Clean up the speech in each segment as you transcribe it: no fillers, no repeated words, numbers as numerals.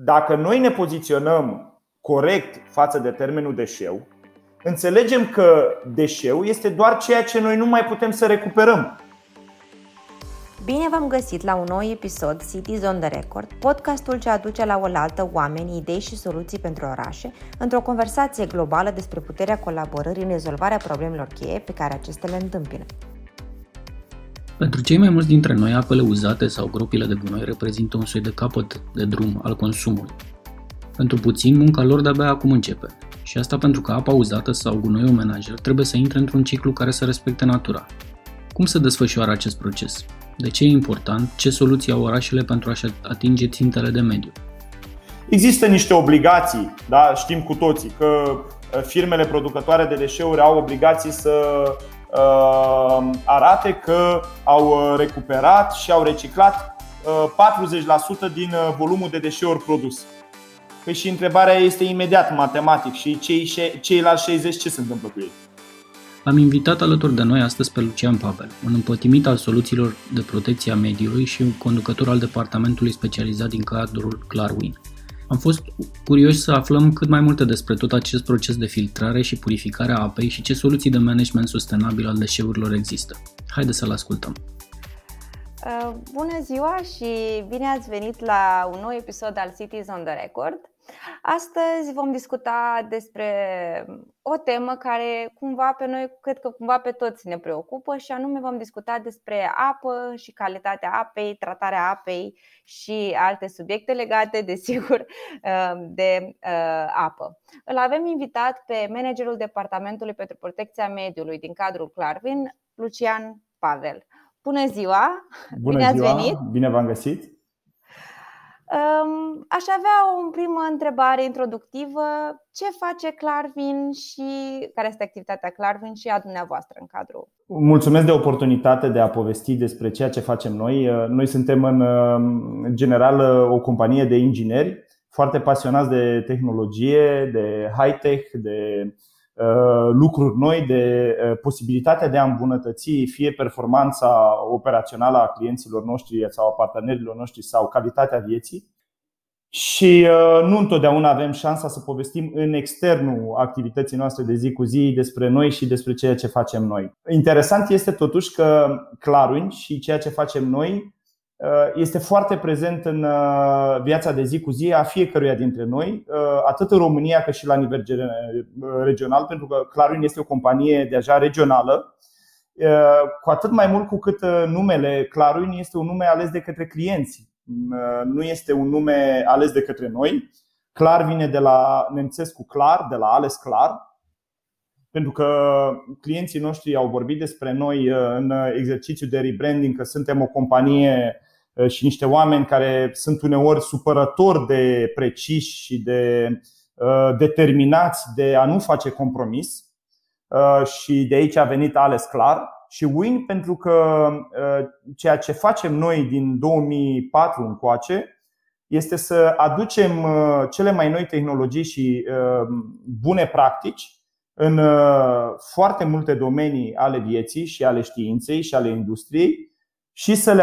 Dacă noi ne poziționăm corect față de termenul deșeu, înțelegem că deșeu este doar ceea ce noi nu mai putem să recuperăm. Bine v-am găsit la un nou episod Cities on the Record, podcastul ce aduce la oaltă oameni, idei și soluții pentru orașe, într-o conversație globală despre puterea colaborării în rezolvarea problemelor cheie pe care acestea le întâmpină. Pentru cei mai mulți dintre noi, apele uzate sau gropile de gunoi reprezintă un soi de capăt de drum al consumului. Pentru puțin, munca lor de-abia acum începe. Și asta pentru că apa uzată sau gunoiul menajer trebuie să intre într-un ciclu care să respecte natura. Cum se desfășoară acest proces? De ce e important? Ce soluții au orașele pentru a-și atinge țintele de mediu? Există niște obligații, da? Știm cu toții că firmele producătoare de deșeuri au obligații să arate că au recuperat și au reciclat 40% din volumul de deșeuri produs. Păi și întrebarea este imediat matematic: și ceilalți 60% ce se întâmplă cu ei? Am invitat alături de noi astăzi pe Lucian Pavel, un împătimit al soluțiilor de protecție a mediului și un conducător al departamentului specializat din cadrul Clarwin. Am fost curioși să aflăm cât mai multe despre tot acest proces de filtrare și purificare a apei și ce soluții de management sustenabil al deșeurilor există. Haideți să-l ascultăm! Bună ziua și bine ați venit la un nou episod al Cities on the Record. Astăzi vom discuta despre o temă care cumva pe noi, cred că cumva pe toți ne preocupă, și anume vom discuta despre apă și calitatea apei, tratarea apei și alte subiecte legate, desigur, de apă. Îl avem invitat pe managerul Departamentului pentru Protecția Mediului din cadrul Clarwin, Lucian Pavel. Bună ziua! Bine ați venit! Bine v-am găsit! Aș avea o primă întrebare introductivă. Ce face Clarwin și care este activitatea Clarwin și a dumneavoastră în cadrul? Mulțumesc de oportunitate de a povesti despre ceea ce facem noi. Noi suntem în general o companie de ingineri foarte pasionați de tehnologie, de high-tech, de lucruri noi, de posibilitatea de a îmbunătăți fie performanța operațională a clienților noștri sau a partenerilor noștri sau calitatea vieții. Și nu întotdeauna avem șansa să povestim în externul activității noastre de zi cu zi despre noi și despre ceea ce facem noi. Interesant este totuși că Clarwin și ceea ce facem noi este foarte prezent în viața de zi cu zi a fiecăruia dintre noi, atât în România cât și la nivel regional, pentru că Clarwin este o companie deja regională, cu atât mai mult cu cât numele Clarwin este un nume ales de către clienți, nu este un nume ales de către noi. Clar vine de la nemțescul clar, de la ales clar, pentru că clienții noștri au vorbit despre noi în exercițiul de rebranding că suntem o companie și niște oameni care sunt uneori supărători de preciși și de determinați de a nu face compromis. Și de aici a venit ales clar. Și win pentru că ceea ce facem noi din 2004 încoace este să aducem cele mai noi tehnologii și bune practici în foarte multe domenii ale vieții și ale științei și ale industriei și să le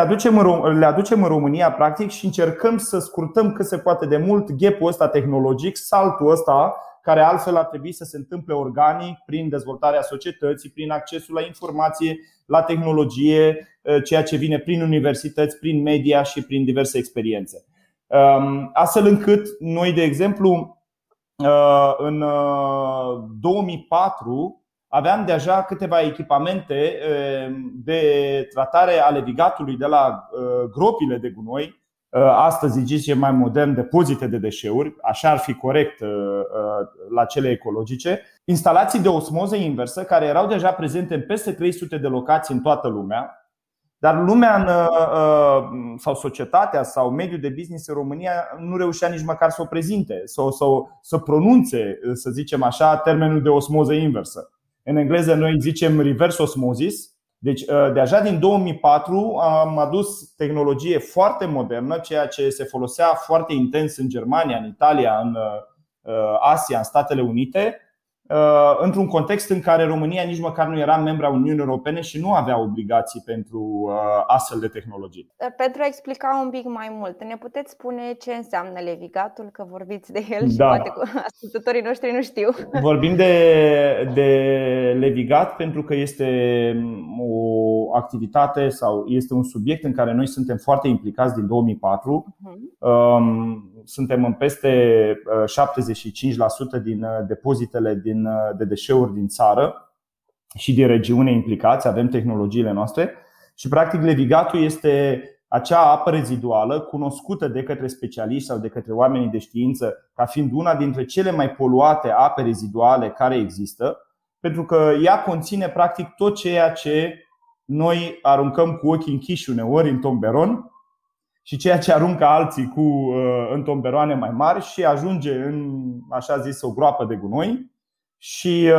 aducem în România practic, și încercăm să scurtăm cât se poate de mult gap-ul ăsta tehnologic, saltul ăsta care altfel ar trebui să se întâmple organic prin dezvoltarea societății, prin accesul la informație, la tehnologie, ceea ce vine prin universități, prin media și prin diverse experiențe. Astfel încât noi, de exemplu, în 2004 aveam deja câteva echipamente de tratare ale vigatului de la gropile de gunoi. Astăzi zice mai modern depozite de deșeuri, așa ar fi corect la cele ecologice. Instalații de osmoză inversă care erau deja prezente în peste 300 de locații în toată lumea. Dar lumea sau societatea sau mediul de business în România nu reușea nici măcar să o prezinte sau să pronunțe, să zicem așa, termenul de osmoză inversă. În engleză noi zicem reverse osmosis. Deci deja din 2004 am adus tehnologie foarte modernă, ceea ce se folosea foarte intens în Germania, în Italia, în Asia, în Statele Unite, într-un context în care România nici măcar nu era membra Uniunii Europene și nu avea obligații pentru astfel de tehnologii. Pentru a explica un pic mai mult, ne puteți spune ce înseamnă levigatul, că vorbiți de el și poate ascultătorii noștri nu știu. Vorbim de levigat pentru că este o activitate sau este un subiect în care noi suntem foarte implicați din 2004. Suntem în peste 75% din depozitele de deșeuri din țară și din regiune implicați, avem tehnologiile noastre și practic levigatul este acea apă reziduală cunoscută de către specialiști sau de către oamenii de știință ca fiind una dintre cele mai poluate ape reziduale care există, pentru că ea conține practic tot ceea ce noi aruncăm cu ochii închiși uneori în tomberon și ceea ce aruncă alții în tomberoane mai mari și ajunge în, așa zis, o groapă de gunoi. Și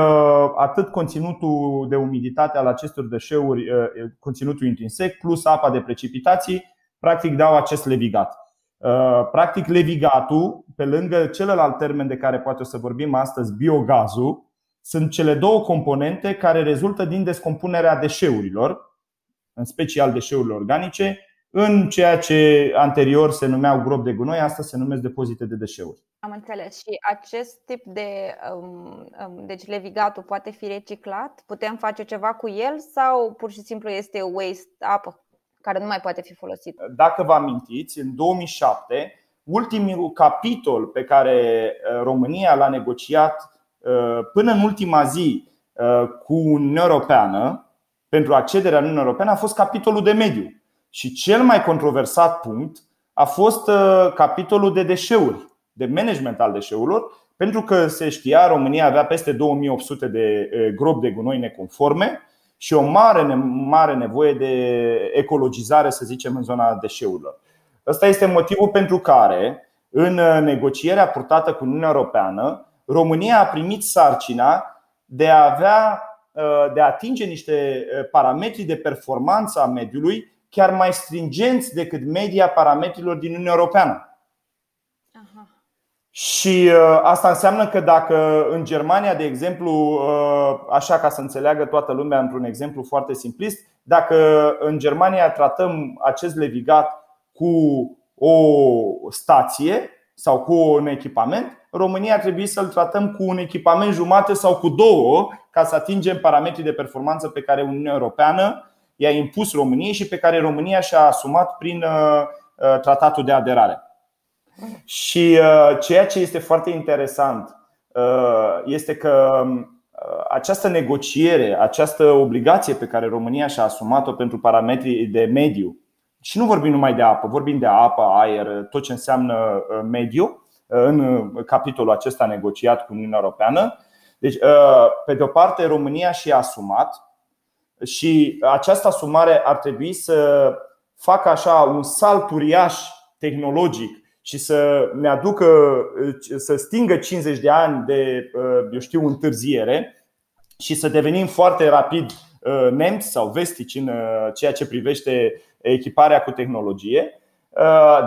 atât conținutul de umiditate al acestor deșeuri, conținutul intrinsec, plus apa de precipitații, practic dau acest levigat. Practic levigatul, pe lângă celălalt termen de care poate o să vorbim astăzi, biogazul, sunt cele două componente care rezultă din descompunerea deșeurilor, în special deșeurilor organice, în ceea ce anterior se numeau gropi de gunoi, astăzi se numesc depozite de deșeuri. Am înțeles. Și acest tip de deci levigatul poate fi reciclat? Putem face ceva cu el sau pur și simplu este waste, apă care nu mai poate fi folosită? Dacă vă amintiți, în 2007, ultimul capitol pe care România l-a negociat până în ultima zi cu Uniunea Europeană pentru accederea în Uniunea Europeană a fost capitolul de mediu. Și cel mai controversat punct a fost capitolul de deșeuri, de management al deșeurilor, pentru că se știa, România avea peste 2800 de gropi de gunoi neconforme și o mare nevoie de ecologizare, să zicem, în zona deșeurilor. Ăsta este motivul pentru care, în negocierea purtată cu Uniunea Europeană, România a primit sarcina de a atinge niște parametri de performanță a mediului chiar mai stringenți decât media parametrilor din Uniunea Europeană. Aha. Și asta înseamnă că dacă în Germania, de exemplu, așa ca să înțeleagă toată lumea într-un exemplu foarte simplist, dacă în Germania tratăm acest levigat cu o stație sau cu un echipament, România ar trebui să-l tratăm cu un echipament jumate sau cu două ca să atingem parametrii de performanță pe care Uniunea Europeană i-a impus României și pe care România și-a asumat prin tratatul de aderare. Și ceea ce este foarte interesant este că această negociere, această obligație pe care România și-a asumat-o pentru parametrii de mediu, și nu vorbim numai de apă, vorbim de apă, aer, tot ce înseamnă mediu în capitolul acesta negociat cu Uniunea Europeană. Deci, pe de o parte, România și-a asumat și această asumare ar trebui să facă așa un salt uriaș tehnologic și să ne aducă, să stingă 50 de ani de, eu știu, întârziere și să devenim foarte rapid nemți sau vestici în ceea ce privește echiparea cu tehnologie.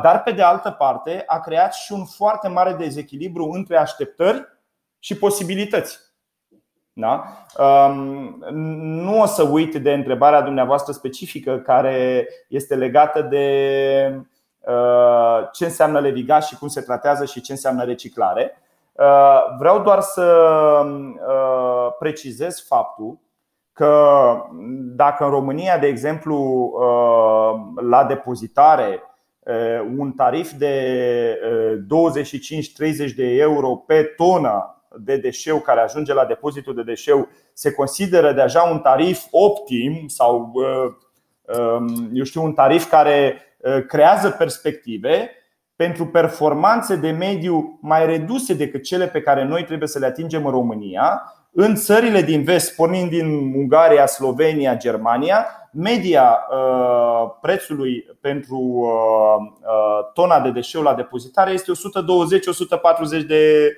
Dar pe de altă parte a creat și un foarte mare dezechilibru între așteptări și posibilități. Da? Nu o să uit de întrebarea dumneavoastră specifică care este legată de ce înseamnă levigat și cum se tratează și ce înseamnă reciclare. Vreau doar să precizez faptul că dacă în România, de exemplu, la depozitare un tarif de 25-30 de euro pe tonă de deșeu care ajunge la depozitul de deșeu se consideră deja un tarif optim sau eu știu, un tarif care creează perspective pentru performanțe de mediu mai reduse decât cele pe care noi trebuie să le atingem în România. În țările din vest, pornind din Ungaria, Slovenia, Germania, media prețului pentru tona de deșeu la depozitare este 120-140 de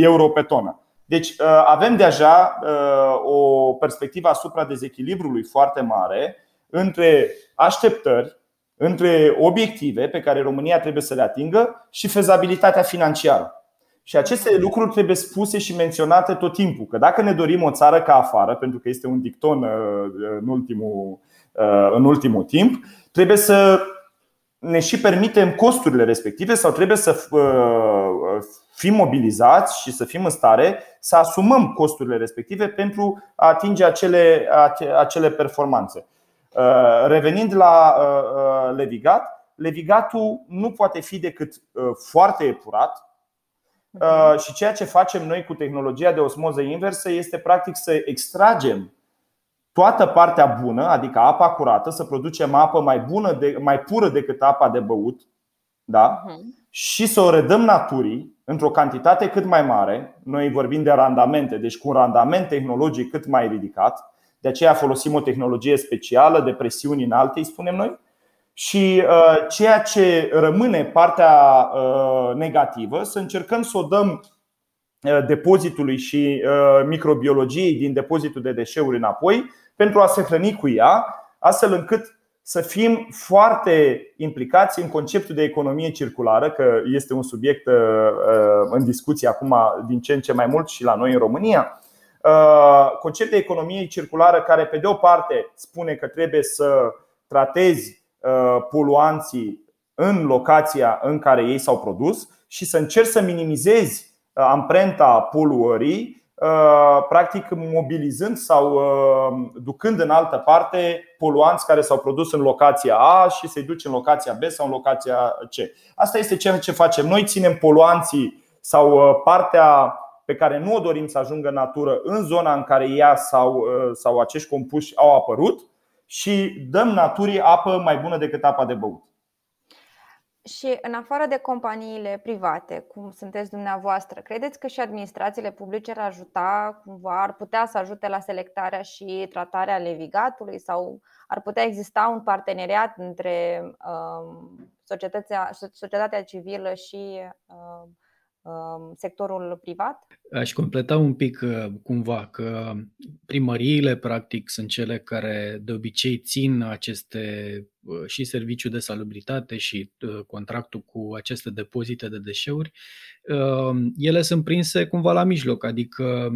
euro pe tonă. Deci avem deja o perspectivă asupra dezechilibrului foarte mare între așteptări, între obiective pe care România trebuie să le atingă și fezabilitatea financiară. Și aceste lucruri trebuie spuse și menționate tot timpul. Că dacă ne dorim o țară ca afară, pentru că este un dicton în ultimul timp, trebuie să ne și permitem costurile respective sau trebuie să fim mobilizați și să fim în stare să asumăm costurile respective pentru a atinge acele performanțe. Revenind la levigat, levigatul nu poate fi decât foarte epurat. Și ceea ce facem noi cu tehnologia de osmoză inversă este practic să extragem toată partea bună, adică apa curată, să producem apă mai pură decât apa de băut, da? Și să o redăm naturii într-o cantitate cât mai mare. Noi vorbim de randamente, deci cu un randament tehnologic cât mai ridicat. De aceea folosim o tehnologie specială de presiuni înalte, îi spunem noi. Și ceea ce rămâne, partea negativă, să încercăm să o dăm depozitului și microbiologiei din depozitul de deșeuri înapoi, pentru a se hrăni cu ea, astfel încât să fim foarte implicați în conceptul de economie circulară, că este un subiect în discuție acum din ce în ce mai mult și la noi în România. Concept de economie circulară care pe de o parte spune că trebuie să tratezi poluanții în locația în care ei s-au produs și să încerci să minimizezi amprenta poluării, practic mobilizând sau ducând în altă parte poluanți care s-au produs în locația A și să-i duci în locația B sau în locația C. Asta este ceea ce facem noi, ținem poluanții sau partea pe care nu o dorim să ajungă în natură în zona în care ea sau acești compuși au apărut și dăm naturii apă mai bună decât apa de băut. Și în afară de companiile private, cum sunteți dumneavoastră, credeți că și administrațiile publice ar ajuta cumva, ar putea să ajute la selectarea și tratarea levigatului sau ar putea exista un parteneriat între societatea civilă și sectorul privat? Aș completa un pic cumva că primăriile practic sunt cele care de obicei țin aceste și serviciul de salubritate și contractul cu aceste depozite de deșeuri. Ele sunt prinse cumva la mijloc, adică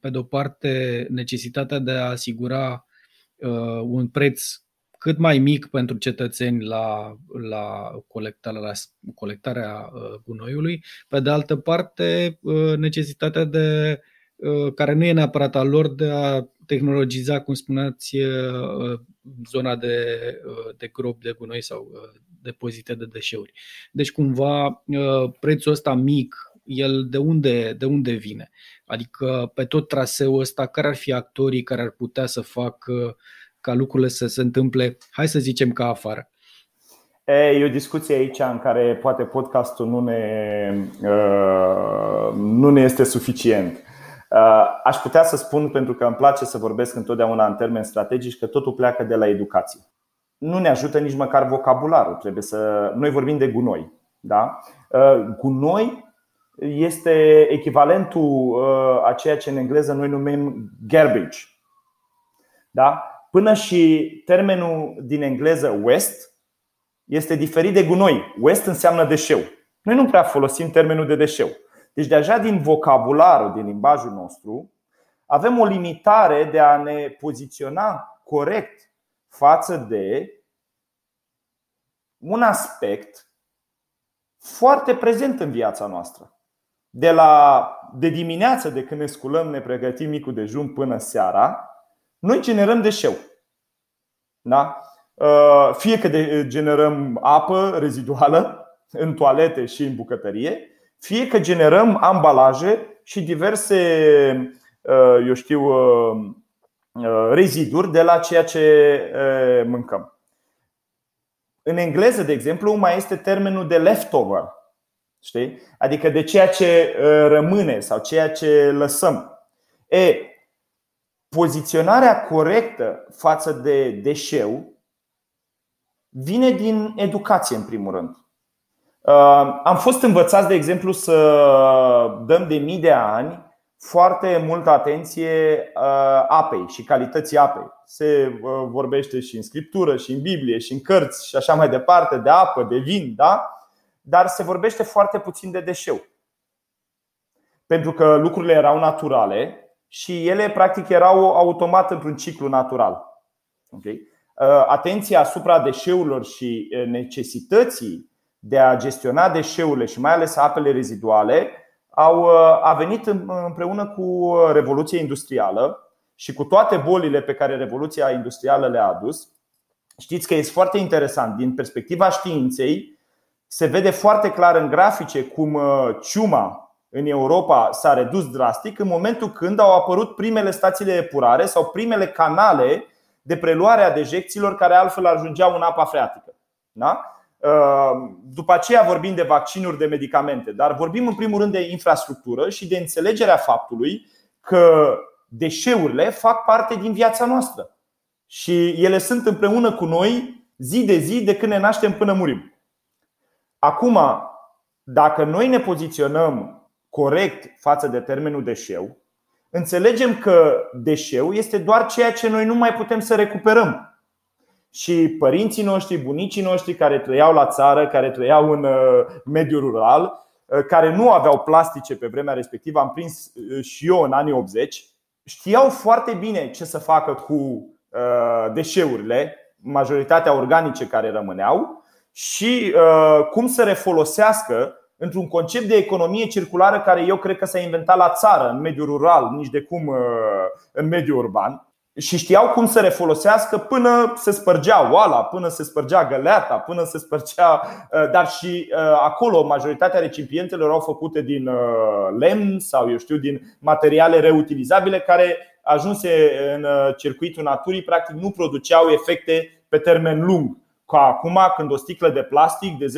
pe de-o parte necesitatea de a asigura un preț cât mai mic pentru cetățeni la colectarea gunoiului, pe de altă parte necesitatea de, care nu e neapărat a lor, de a tehnologiza, cum spuneați, zona de gropi de gunoi sau depozite de deșeuri. Deci cumva prețul ăsta mic, el de unde vine? Adică pe tot traseul ăsta, care ar fi actorii care ar putea să facă ca lucrurile să se întâmple, hai să zicem, ca afară? E o discuție aici în care poate podcastul nu ne este suficient. Aș putea să spun, pentru că îmi place să vorbesc întotdeauna în termeni strategici, că totul pleacă de la educație. Nu ne ajută nici măcar vocabularul. Noi vorbim de gunoi, da? Gunoi este echivalentul a ceea ce în engleză noi numim garbage, da? Până și termenul din engleză waste este diferit de gunoi. Waste înseamnă deșeu. Noi nu prea folosim termenul de deșeu. Deci deja din vocabularul, din limbajul nostru, avem o limitare de a ne poziționa corect față de un aspect foarte prezent în viața noastră. De dimineață, de când ne sculăm, ne pregătim micul dejun, până seara, noi generăm deșeu, da? Fie că generăm apă reziduală în toalete și în bucătărie, fie că generăm ambalaje și diverse, eu știu, reziduri de la ceea ce mâncăm. În engleză, de exemplu, mai este termenul de leftover, știi? Adică de ceea ce rămâne sau ceea ce lăsăm. Poziționarea corectă față de deșeu vine din educație, în primul rând. Am fost învățați, de exemplu, să dăm de mii de ani foarte multă atenție apei și calității apei. Se vorbește și în scriptură, și în Biblie, și în cărți, și așa mai departe, de apă, de vin, da? Dar se vorbește foarte puțin de deșeu. pentru că lucrurile erau naturale și ele practic erau automat într-un ciclu natural. Okay? Atenția asupra deșeurilor și necesității de a gestiona deșeurile și mai ales apele reziduale a venit împreună cu Revoluția Industrială și cu toate bolile pe care Revoluția Industrială le-a adus. Știți că este foarte interesant, din perspectiva științei se vede foarte clar în grafice cum ciuma în Europa s-a redus drastic în momentul când au apărut primele stații de epurare sau primele canale de preluare a dejecțiilor care altfel ajungeau în apa freatică. Da? După aceea vorbim de vaccinuri, de medicamente, dar vorbim în primul rând de infrastructură și de înțelegerea faptului că deșeurile fac parte din viața noastră și ele sunt împreună cu noi zi de zi de când ne naștem până murim. Acum, dacă noi ne poziționăm corect față de termenul deșeu, înțelegem că deșeu este doar ceea ce noi nu mai putem să recuperăm. Și părinții noștri, bunicii noștri care trăiau la țară, care trăiau în mediul rural, care nu aveau plastice pe vremea respectivă, am prins și eu în anii 80, știau foarte bine ce să facă cu deșeurile, majoritatea organice care rămâneau, și cum să refolosească într-un concept de economie circulară care eu cred că s-a inventat la țară, în mediul rural, nici de cum în mediul urban. Și știau cum să refolosească până se spărgea oala, până se spărgea găleata, până se spărgea. Dar și acolo majoritatea recipientelor au făcute din lemn sau eu știu, din materiale reutilizabile care ajunse în circuitul naturii, practic nu produceau efecte pe termen lung. Ca acum când o sticlă de plastic de 0,5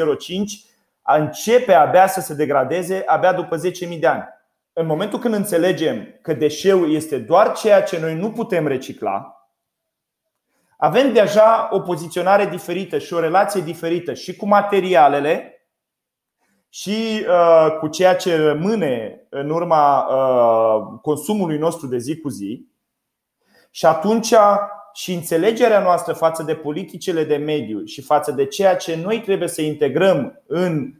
începe abia să se degradeze abia după 10.000 de ani. În momentul când înțelegem că deșeul este doar ceea ce noi nu putem recicla, avem deja o poziționare diferită și o relație diferită și cu materialele și cu ceea ce rămâne în urma consumului nostru de zi cu zi. Și atunci și înțelegerea noastră față de politicile de mediu și față de ceea ce noi trebuie să integrăm în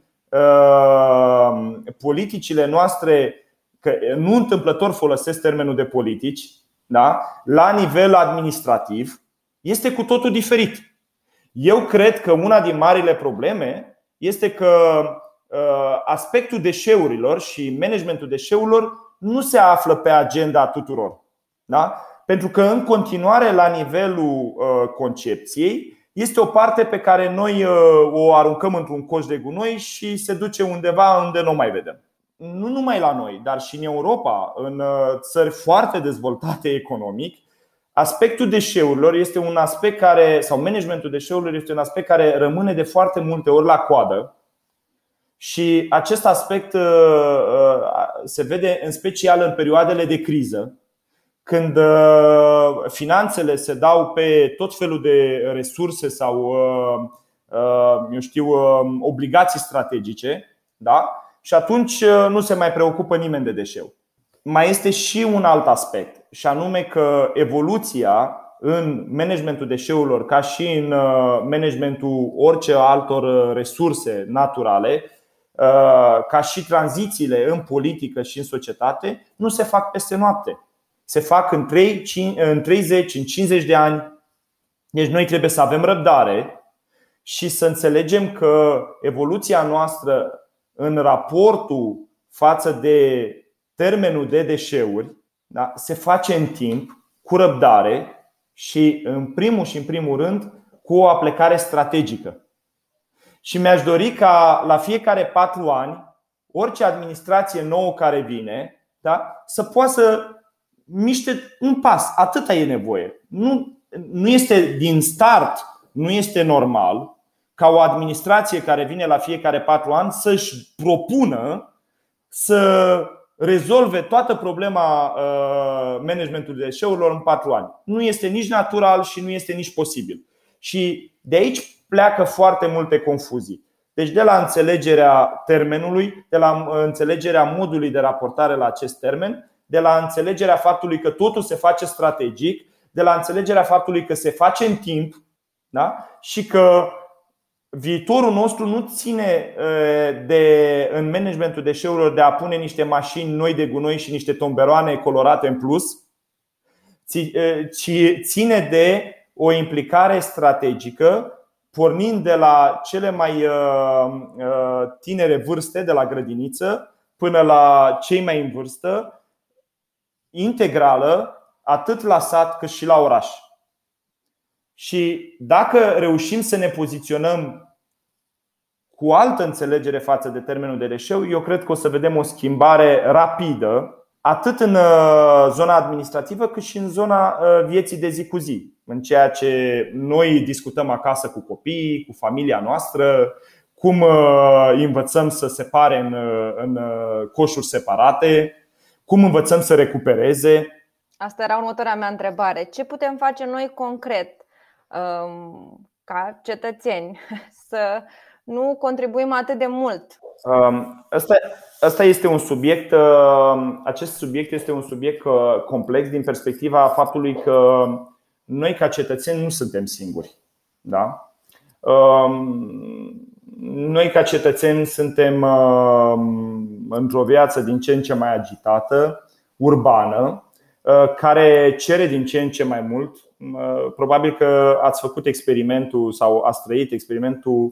politicile noastre, că nu întâmplător folosesc termenul de politici, da? La nivel administrativ, este cu totul diferit. Eu cred că una din marile probleme este că aspectul deșeurilor și managementul deșeurilor nu se află pe agenda tuturor, da? Pentru că în continuare la nivelul concepției este o parte pe care noi o aruncăm într-un coș de gunoi și se duce undeva unde nu o mai vedem. Nu numai la noi, dar și în Europa, în țări foarte dezvoltate economic, aspectul deșeurilor este un aspect care, sau managementul deșeurilor este un aspect care rămâne de foarte multe ori la coadă. Și acest aspect se vede în special în perioadele de criză, când finanțele se dau pe tot felul de resurse sau eu știu, obligații strategice, da? Și atunci nu se mai preocupă nimeni de deșeu. Mai este și un alt aspect, și anume că evoluția în managementul deșeurilor, ca și în managementul orice altor resurse naturale, ca și tranzițiile în politică și în societate, nu se fac peste noapte. Se fac în 30, în 50 de ani. Deci noi trebuie să avem răbdare și să înțelegem că evoluția noastră în raportul față de termenul de deșeuri, da, se face în timp, cu răbdare și în primul rând cu o aplicare strategică. Și mi-aș dori ca la fiecare 4 ani orice administrație nouă care vine, da, să poată să miște un pas. Atâta e nevoie. Nu este din start, nu este normal ca o administrație care vine la fiecare 4 ani să-și propună să rezolve toată problema managementului deșeurilor în 4 ani. Nu este nici natural și nu este nici posibil. Și de aici pleacă foarte multe confuzii. Deci de la înțelegerea termenului, de la înțelegerea modului de raportare la acest termen, de la înțelegerea faptului că totul se face strategic, de la înțelegerea faptului că se face în timp, da? Și că Viitorul nostru nu ține de, în managementul deșeurilor, de a pune niște mașini noi de gunoi și niște tomberoane colorate în plus, ci ține de o implicare strategică, pornind de la cele mai tinere vârste, de la grădiniță, până la cei mai în vârstă, integrală, atât la sat cât și la oraș. Și dacă reușim să ne poziționăm cu altă înțelegere față de termenul de deșeu, eu cred că o să vedem o schimbare rapidă, atât în zona administrativă, cât și în zona vieții de zi cu zi, în ceea ce noi discutăm acasă cu copiii, cu familia noastră, cum învățăm să separe în coșuri separate, cum învățăm să recupereze. Asta era următoarea mea întrebare. Ce putem face noi concret ca cetățeni să nu contribuim atât de mult? Asta este un subiect. Acest subiect este un subiect complex din perspectiva faptului că noi ca cetățeni nu suntem singuri, da? Noi ca cetățeni suntem într-o viață din ce în ce mai agitată, urbană, care cere din ce în ce mai mult. Probabil că ați făcut experimentul sau ați trăit experimentul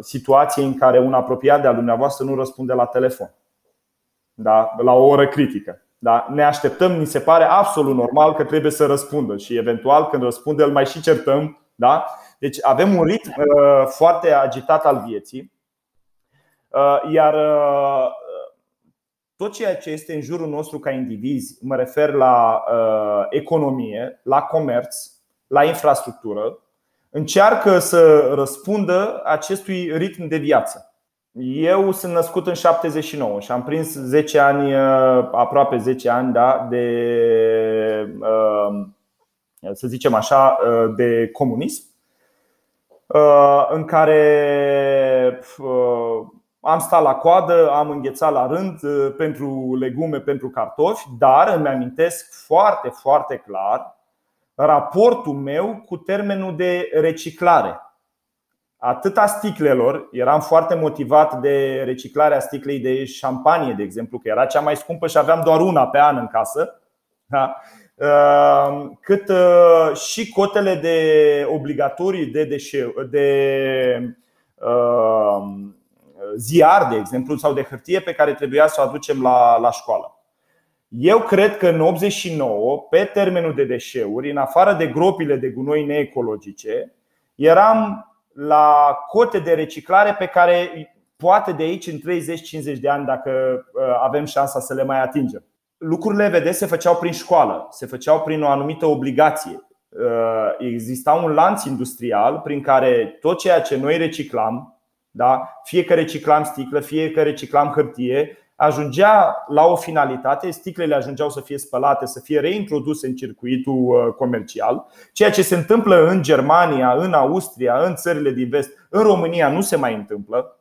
situații în care un apropiat de-al dumneavoastră nu răspunde la telefon, da? La o oră critică, da? Ne așteptăm, ni se pare absolut normal că trebuie să răspundă și eventual când răspunde îl mai și certăm, da? Deci avem un ritm foarte agitat al vieții. Iar tot ceea ce este în jurul nostru ca indivizi, mă refer la economie, la comerț, la infrastructură, încearcă să răspundă acestui ritm de viață. Eu sunt născut în 79 și am prins 10 ani, aproape 10 ani, da, de, să zicem așa, de comunism, în care am stat la coadă, am înghețat la rând pentru legume, pentru cartofi, dar îmi amintesc foarte, foarte clar raportul meu cu termenul de reciclare, atât a sticlelor. Eram foarte motivat de reciclarea sticlei de șampanie, de exemplu, că era cea mai scumpă și aveam doar una pe an în casă, da? Cât și cotele de obligatorii de deșeu, de ziar, de exemplu, sau de hârtie pe care trebuia să o aducem la școală. Eu cred că în 89, pe termenul de deșeuri, în afară de gropile de gunoi neecologice, eram la cote de reciclare pe care poate de aici în 30-50 de ani, dacă avem șansa să le mai atingem. Lucrurile, vedeți, se făceau prin școală, se făceau prin o anumită obligație. Exista un lanț industrial prin care tot ceea ce noi reciclam, da, fie că reciclam sticlă, fie că reciclam hârtie, ajungea la o finalitate, sticlele ajungeau să fie spălate, să fie reintroduse în circuitul comercial. Ceea ce se întâmplă în Germania, în Austria, în țările din vest, în România nu se mai întâmplă.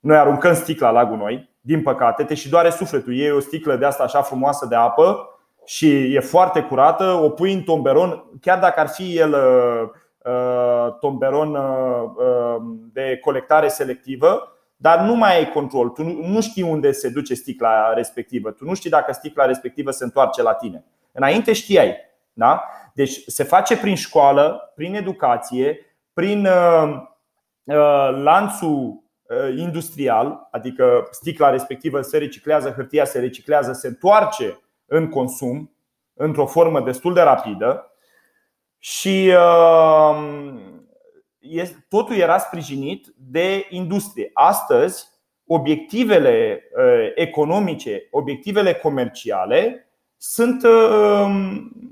Noi aruncăm sticla la gunoi, din păcate, te și doare sufletul. Iei o sticlă de asta așa frumoasă de apă și e foarte curată, o pui în tomberon, chiar dacă ar fi el tomberon de colectare selectivă, dar nu mai ai control. Tu nu știi unde se duce sticla respectivă. Tu nu știi dacă sticla respectivă se întoarce la tine. Înainte știai, da? Deci se face prin școală, prin educație, prin lanțul industrial. Adică sticla respectivă se reciclează, hârtia se reciclează, se întoarce în consum într-o formă destul de rapidă. Și totul era sprijinit de industrie. Astăzi, obiectivele economice, obiectivele comerciale sunt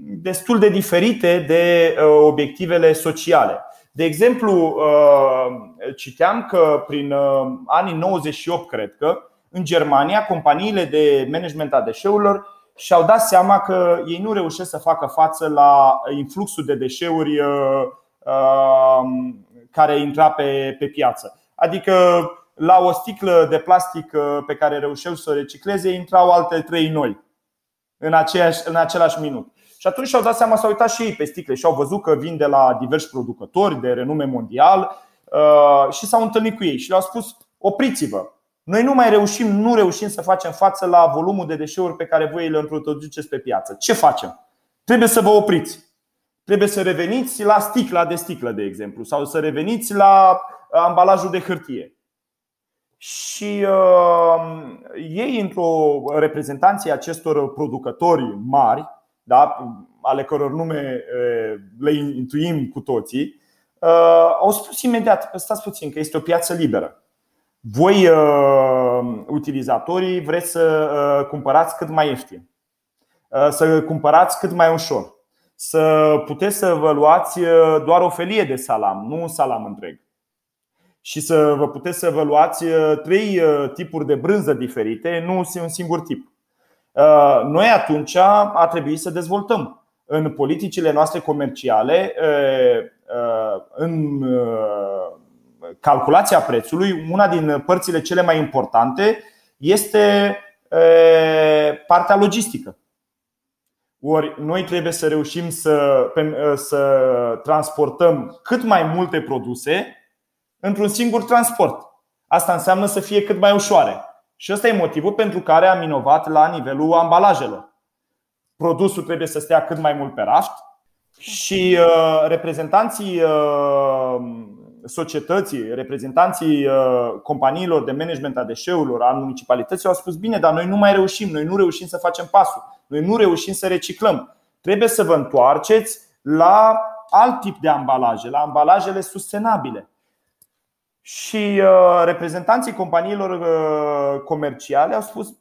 destul de diferite de obiectivele sociale. De exemplu, citeam că prin anii 98, cred că, în Germania, companiile de management a deșeurilor și-au dat seama că ei nu reușesc să facă față la influxul de deșeuri care intra pe piață. Adică la o sticlă de plastic pe care reușeau să o recicleze intrau alte 3 noi în același minut. Și atunci și-au dat seama, s-au uitat și ei pe sticle și au văzut că vin de la diversi producători de renume mondial și s-au întâlnit cu ei și le-au spus: opriți-vă, noi nu mai reușim, nu reușim să facem față la volumul de deșeuri pe care voi le introduceți pe piață. Ce facem? Trebuie să vă opriți. Trebuie să reveniți la sticla de sticlă, de exemplu, sau să reveniți la ambalajul de hârtie. Și ei, într-o reprezentanție acestor producători mari, da, ale căror nume le intuim cu toții, au spus imediat: stați puțin, că este o piață liberă. Voi, utilizatorii, vreți să cumpărați cât mai ieftin, să cumpărați cât mai ușor, să puteți să vă luați doar o felie de salam, nu un salam întreg, și să vă puteți să vă luați 3 tipuri de brânză diferite, nu un singur tip. Noi atunci a trebuit să dezvoltăm în politicile noastre comerciale, în calculația prețului, una din părțile cele mai importante este partea logistică. Ori noi trebuie să reușim să transportăm cât mai multe produse într-un singur transport. Asta înseamnă să fie cât mai ușoare. Și ăsta e motivul pentru care am inovat la nivelul ambalajelor. Produsul trebuie să stea cât mai mult pe raft. Și reprezentanții societății, reprezentanții companiilor de management a deșeurilor, a municipalității au spus: bine, dar noi nu mai reușim, noi nu reușim să facem pasul, noi nu reușim să reciclăm. Trebuie să vă întoarceți la alt tip de ambalaje, la ambalajele sustenabile. Și reprezentanții companiilor comerciale au spus: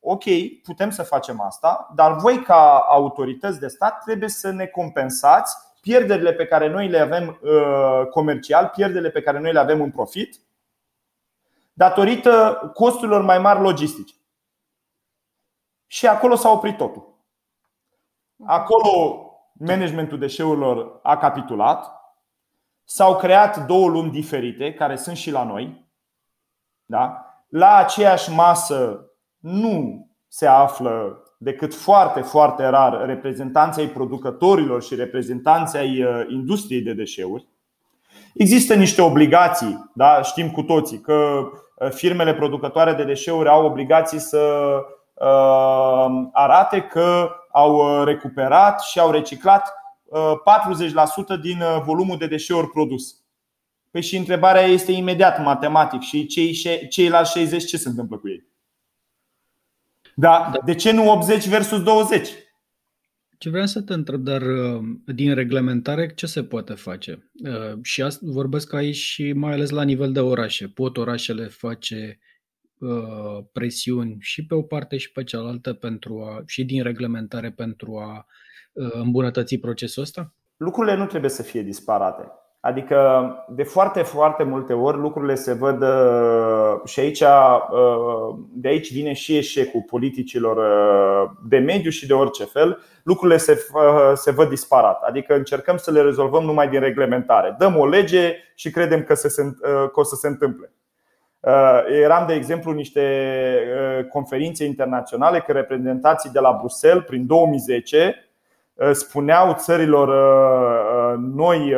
ok, putem să facem asta, dar voi ca autorități de stat trebuie să ne compensați pierderile pe care noi le avem comercial, pierderile pe care noi le avem în profit, datorită costurilor mai mari logistice. Și acolo s-a oprit totul. Acolo managementul deșeurilor a capitulat. S-au creat două lumi diferite, care sunt și la noi. Da? La aceeași masă nu se află decât foarte, foarte rar reprezentanții ai producătorilor și reprezentanții ai industriei de deșeuri. Există niște obligații, da? Știm cu toții că firmele producătoare de deșeuri au obligații să arate că au recuperat și au reciclat 40% din volumul de deșeuri produs. Păi și întrebarea este imediat matematic: și ceilalți 60, ce se întâmplă cu ei? Da, de ce nu 80 versus 20? Ce vreau să te întreb, dar din reglementare ce se poate face? Și vorbesc aici și mai ales la nivel de orașe. Pot orașele face presiuni și pe o parte și pe cealaltă și din reglementare pentru a îmbunătăți procesul ăsta? Lucrurile nu trebuie să fie disparate. Adică de foarte, foarte multe ori lucrurile se văd, și de aici vine și eșecul politicilor de mediu și de orice fel. Lucrurile se văd disparat. Adică încercăm să le rezolvăm numai din reglementare. Dăm o lege și credem că o să se întâmple. Eram, de exemplu, niște conferințe internaționale cu reprezentanții de la Bruxelles prin 2010 spuneau țărilor noi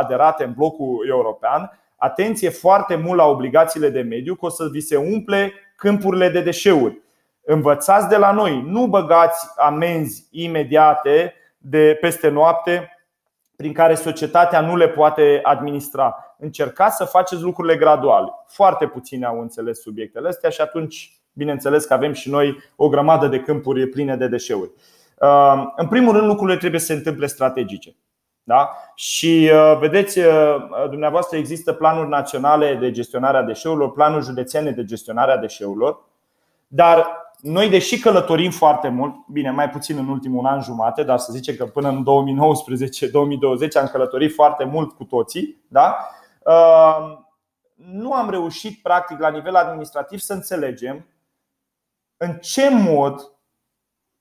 aderate în blocul european: atenție foarte mult la obligațiile de mediu, că o să vi se umple câmpurile de deșeuri. Învățați de la noi, nu băgați amenzi imediate de peste noapte prin care societatea nu le poate administra. Încercați să faceți lucrurile gradual. Foarte puțini au înțeles subiectele astea și atunci, bineînțeles că avem și noi o grămadă de câmpuri pline de deșeuri. În primul rând, lucrurile trebuie să se întâmple strategice, da? Și vedeți, dumneavoastră, există planuri naționale de gestionare a deșeurilor, planuri județene de gestionare a deșeurilor. Dar noi, deși călătorim foarte mult, bine, mai puțin în ultimul an jumate, dar să zicem că până în 2019-2020 am călătorit foarte mult cu toții, da? Nu am reușit, practic, la nivel administrativ să înțelegem în ce mod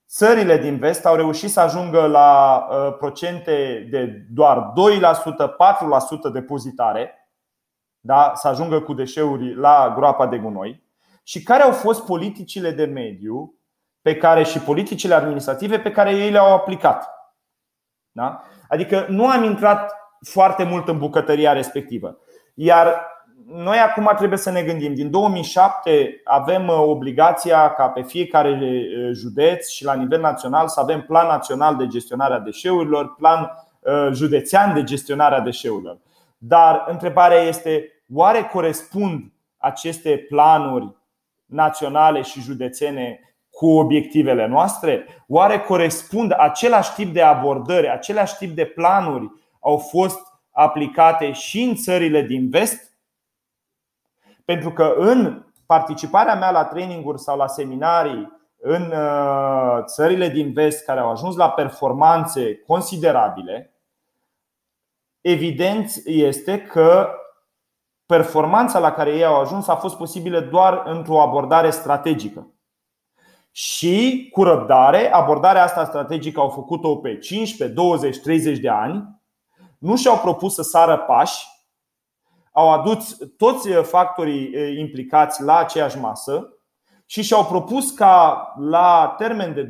țările din vest au reușit să ajungă la procente de doar 2%, 4% depozitare, da? Să ajungă cu deșeuri la groapa de gunoi. Și care au fost politicile de mediu pe care și politicile administrative pe care ei le-au aplicat. Da? Adică nu am intrat foarte mult în bucătăria respectivă. Iar noi acum trebuie să ne gândim. Din 2007 avem obligația ca pe fiecare județ și la nivel național să avem plan național de gestionare a deșeurilor, plan județean de gestionare a deșeurilor. Dar întrebarea este, oare corespund aceste planuri naționale și județene cu obiectivele noastre? Oare corespund același tip de abordări, același tip de planuri au fost aplicate și în țările din vest? Pentru că în participarea mea la traininguri sau la seminarii în țările din vest care au ajuns la performanțe considerabile, evident este că performanța la care ei au ajuns a fost posibilă doar într-o abordare strategică. Și cu răbdare, abordarea asta strategică au făcut-o pe 15, 20, 30 de ani. Nu și-au propus să sară pași. Au adus toți factorii implicați la aceeași masă și și-au propus ca la termen de 2-4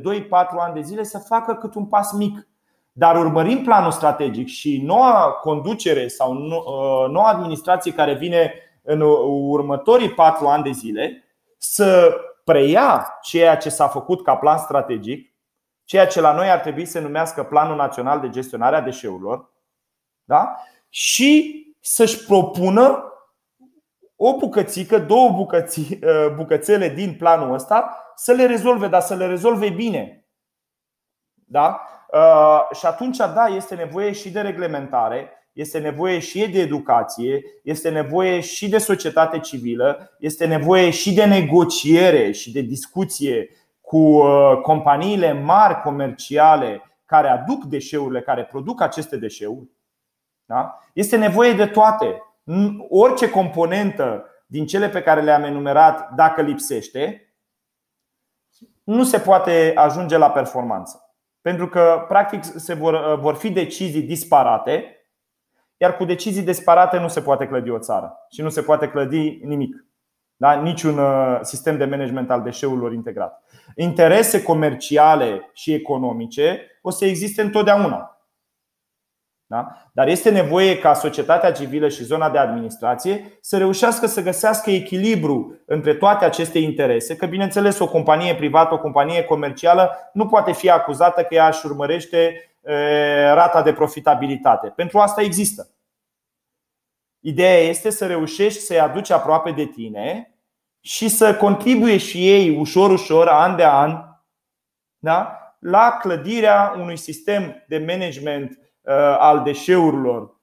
ani de zile să facă cât un pas mic. Dar urmărim planul strategic și noua conducere sau noua administrație care vine în următorii 4 ani de zile să preia ceea ce s-a făcut ca plan strategic, ceea ce la noi ar trebui să numească Planul Național de Gestionare a Deșeurilor, da? Și să-și propună o bucățică, două bucățele din planul ăsta să le rezolve, dar să le rezolve bine, da? Și atunci, da, este nevoie și de reglementare, este nevoie și de educație, este nevoie și de societate civilă, este nevoie și de negociere și de discuție cu companiile mari comerciale care aduc deșeurile, care produc aceste deșeuri. Da? Este nevoie de toate. Orice componentă din cele pe care le-am enumerat, dacă lipsește, nu se poate ajunge la performanță. Pentru că practic se vor fi decizii disparate, iar cu decizii disparate nu se poate clădi o țară și nu se poate clădi nimic, da? Niciun sistem de management al deșeurilor integrat. Interese comerciale și economice o să existe întotdeauna, da? Dar este nevoie ca societatea civilă și zona de administrație să reușească să găsească echilibru între toate aceste interese. Că bineînțeles o companie privată, o companie comercială nu poate fi acuzată că ea își urmărește rata de profitabilitate. Pentru asta există. Ideea este să reușești să-i aduci aproape de tine și să contribuie și ei ușor, ușor, an de an, da? La clădirea unui sistem de management al deșeurilor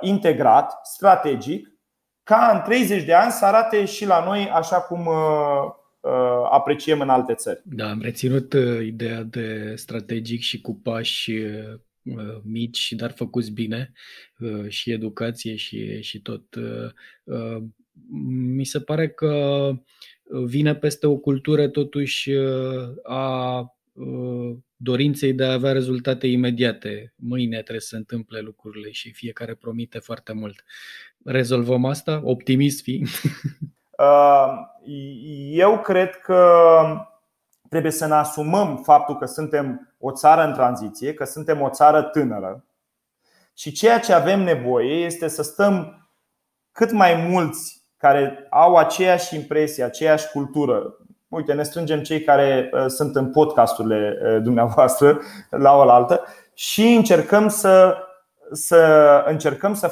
integrat, strategic, ca în 30 de ani să arate și la noi așa cum apreciem în alte țări. Da, am reținut ideea de strategic și cu pași mici, dar făcuți bine, și educație și tot. Mi se pare că vine peste o cultură totuși a dorinței de a avea rezultate imediate. Mâine trebuie să se întâmple lucrurile și fiecare promite foarte mult. Rezolvăm asta? Optimist fiind? Eu cred că trebuie să ne asumăm faptul că suntem o țară în tranziție, că suntem o țară tânără și ceea ce avem nevoie este să stăm cât mai mulți care au aceeași impresie, aceeași cultură. Uite, ne strângem cei care sunt în podcasturile dumneavoastră la oaltă și încercăm să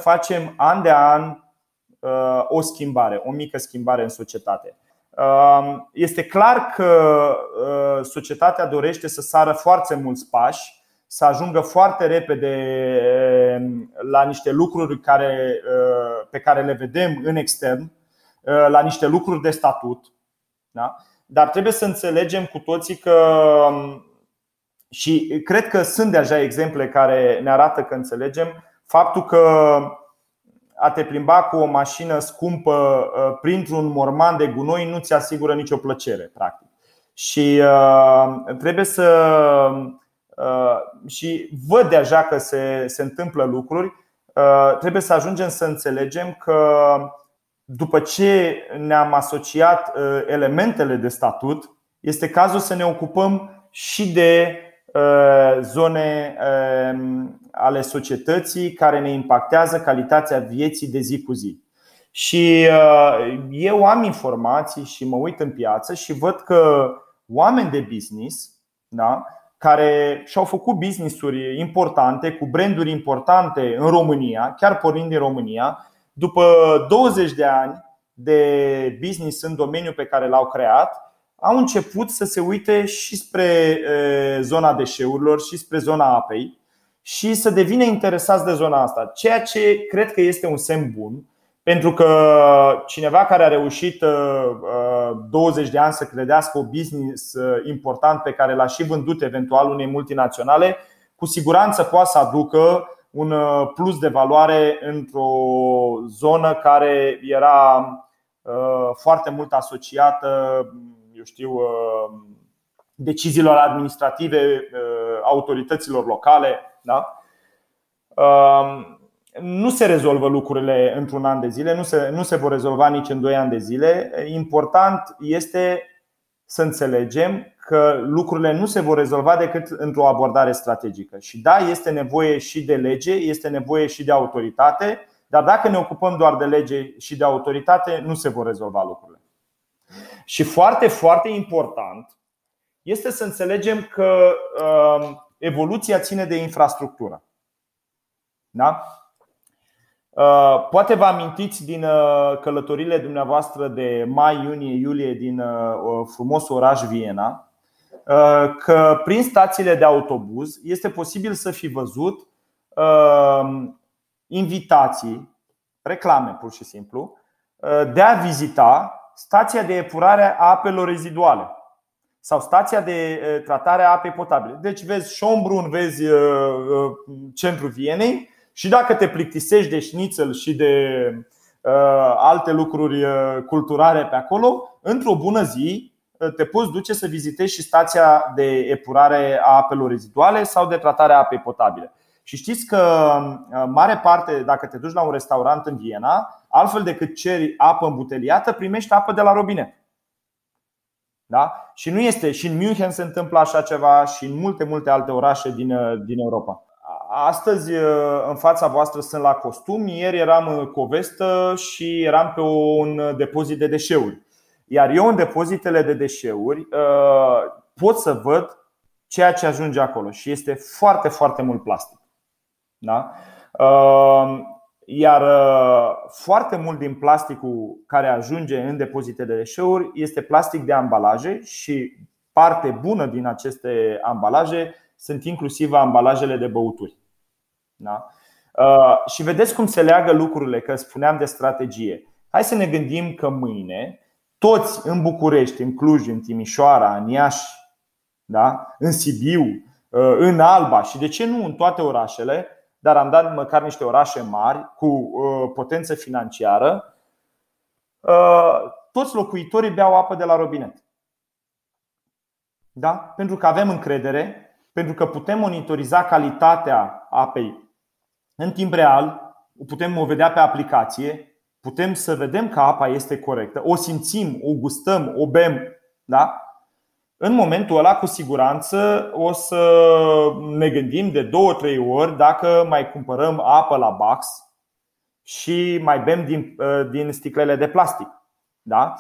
facem an de an o schimbare, o mică schimbare în societate. Este clar că societatea dorește să sară foarte mulți pași, să ajungă foarte repede la niște lucruri pe care le vedem în extern, la niște lucruri de statut. Dar trebuie să înțelegem cu toții că, și cred că sunt deja exemple care ne arată că înțelegem, faptul că a te plimba cu o mașină scumpă printr-un morman de gunoi nu ți asigură nicio plăcere, practic. Și trebuie să și văd deja că se întâmplă lucruri. Trebuie să ajungem să înțelegem că după ce ne-am asociat elementele de statut, este cazul să ne ocupăm și de zone ale societății care ne impactează calitatea vieții de zi cu zi. Și eu am informații și mă uit în piață și văd că oameni de business, da, care și-au făcut business-uri importante, cu branduri importante în România, chiar pornind din România, după 20 de ani de business în domeniul pe care l-au creat, au început să se uite și spre zona deșeurilor și spre zona apei și să devină interesați de zona asta, ceea ce cred că este un semn bun. Pentru că cineva care a reușit 20 de ani să credească un business important pe care l-a și vândut eventual unei multinaționale, cu siguranță poate să aducă un plus de valoare într-o zonă care era foarte mult asociată, eu știu, deciziilor administrative, autorităților locale, da? Nu se rezolvă lucrurile într-un an de zile, nu se vor rezolva nici în 2 ani de zile. Important este să înțelegem că lucrurile nu se vor rezolva decât într-o abordare strategică. Și da, este nevoie și de lege, este nevoie și de autoritate, dar dacă ne ocupăm doar de lege și de autoritate, nu se vor rezolva lucrurile. Și foarte, foarte important este să înțelegem că evoluția ține de infrastructură. Da? Poate vă amintiți din călătorile dumneavoastră de mai, iunie, iulie din frumosul oraș Viena că prin stațiile de autobuz este posibil să fi văzut invitații, reclame pur și simplu, de a vizita stația de epurare a apelor reziduale sau stația de tratare a apei potabile. Deci vezi Schönbrunn, vezi centrul Vienei. Și dacă te plictisești de șnițel și de alte lucruri culturale pe acolo, într-o bună zi te poți duce să vizitezi și stația de epurare a apelor reziduale sau de tratare a apei potabile. Și știți că mare parte, dacă te duci la un restaurant în Viena, altfel decât ceri apă îmbuteliată, primești apă de la robinet. Da? Și nu este, și în München se întâmplă așa ceva și în multe alte orașe din Europa. Astăzi în fața voastră sunt la costum, ieri eram cu o vestă și eram pe un depozit de deșeuri. Iar eu în depozitele de deșeuri pot să văd ceea ce ajunge acolo și este foarte, foarte mult plastic, da? Iar foarte mult din plasticul care ajunge în depozitele de deșeuri este plastic de ambalaje și parte bună din aceste ambalaje sunt inclusiv ambalajele de băuturi, da? Și vedeți cum se leagă lucrurile, că spuneam de strategie. Hai să ne gândim că mâine toți în București, în Cluj, în Timișoara, în Iași, da? În Sibiu, în Alba și de ce nu în toate orașele, dar am dat măcar niște orașe mari cu potență financiară, toți locuitorii beau apă de la robinet, da? Pentru că avem încredere, pentru că putem monitoriza calitatea apei în timp real, putem o vedea pe aplicație, putem să vedem că apa este corectă, o simțim, o gustăm, o bem, da? În momentul ăla cu siguranță o să ne gândim de 2-3 ori dacă mai cumpărăm apă la Bax și mai bem din sticlele de plastic, da?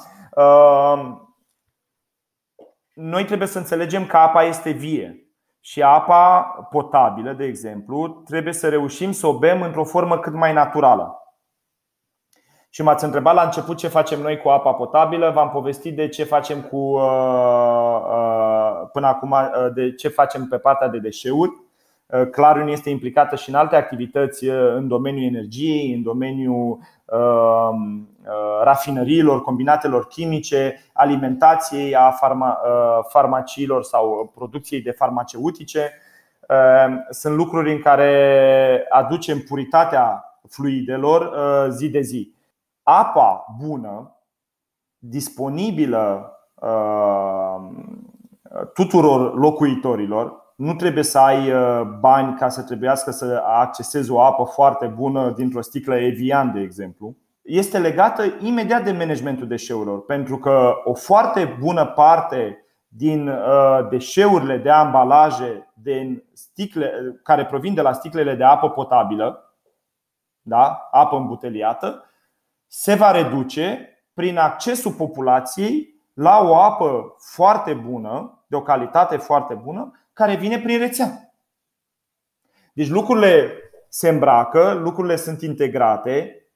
Noi trebuie să înțelegem că apa este vie. Și apa potabilă, de exemplu, trebuie să reușim să o bem într-o formă cât mai naturală. Și m-ați întrebat la început ce facem noi cu apa potabilă. V-am povestit de ce facem până acum, de ce facem pe partea de deșeuri. Clarwin este implicată și în alte activități în domeniul energiei, în domeniul rafinăriilor, combinatelor chimice, alimentației, a farmaciilor sau producției de farmaceutice. Sunt lucruri în care aducem puritatea fluidelor zi de zi. Apa bună, disponibilă tuturor locuitorilor. Nu trebuie să ai bani ca să trebuiască să accesezi o apă foarte bună dintr-o sticlă Evian, de exemplu. Este legată imediat de managementul deșeurilor, pentru că o foarte bună parte din deșeurile de ambalaje, din sticle, care provin de la sticlele de apă potabilă, da? Apă îmbuteliată, se va reduce prin accesul populației la o apă foarte bună, de o calitate foarte bună, care vine prin rețea. Deci lucrurile se îmbracă, lucrurile sunt integrate,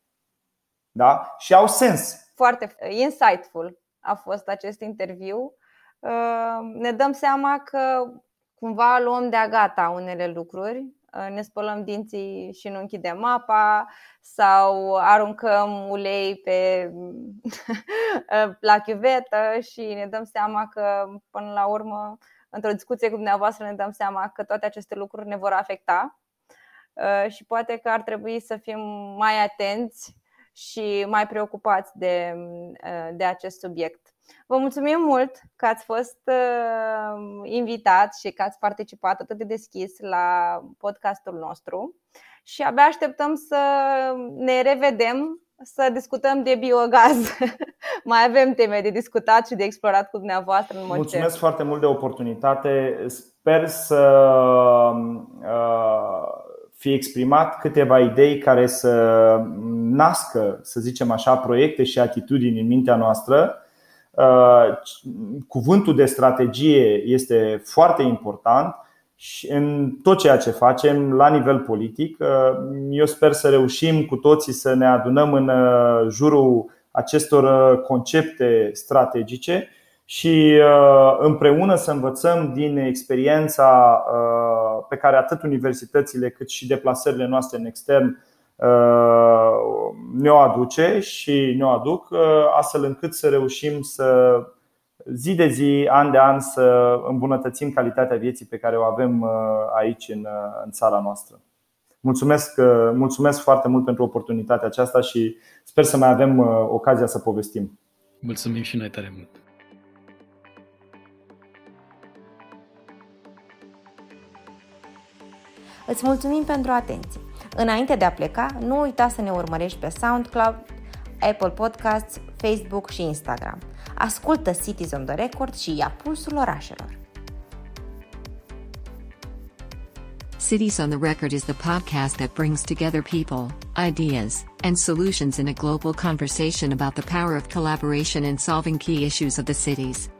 da? Și au sens. Foarte insightful a fost acest interviu. Ne dăm seama că cumva luăm de-a gata unele lucruri. Ne spălăm dinții și nu închidem apa, sau aruncăm ulei pe la chiuvetă și ne dăm seama că până la urmă, într-o discuție cu dumneavoastră, ne dăm seama că toate aceste lucruri ne vor afecta și poate că ar trebui să fim mai atenți și mai preocupați de acest subiect. Vă mulțumim mult că ați fost invitat și că ați participat atât de deschis la podcastul nostru. Și abia așteptăm să ne revedem, să discutăm de biogaz. Mai avem teme de discutat și de explorat cu dumneavoastră în mod cert. Mulțumesc foarte mult de oportunitate. Sper să fie exprimat câteva idei care să nască, să zicem așa, proiecte și atitudini în mintea noastră. Cuvântul de strategie este foarte important și în tot ceea ce facem la nivel politic. Eu sper să reușim cu toții să ne adunăm în jurul acestor concepte strategice și împreună să învățăm din experiența pe care atât universitățile cât și deplasările noastre în extern ne-o aduce și ne-o aduc, astfel încât să reușim să zi de zi, an de an, să îmbunătățim calitatea vieții pe care o avem aici în țara noastră. Mulțumesc foarte mult pentru oportunitatea aceasta și sper să mai avem ocazia să povestim. Mulțumim și noi tare mult! Îți mulțumim pentru atenție! Înainte de a pleca, nu uita să ne urmărești pe SoundCloud, Apple Podcasts, Facebook și Instagram. Ascultă Cities on the Record și ia pulsul orașelor. Cities on the Record is the podcast that brings together people, ideas, and solutions in a global conversation about the power of collaboration in solving key issues of the cities.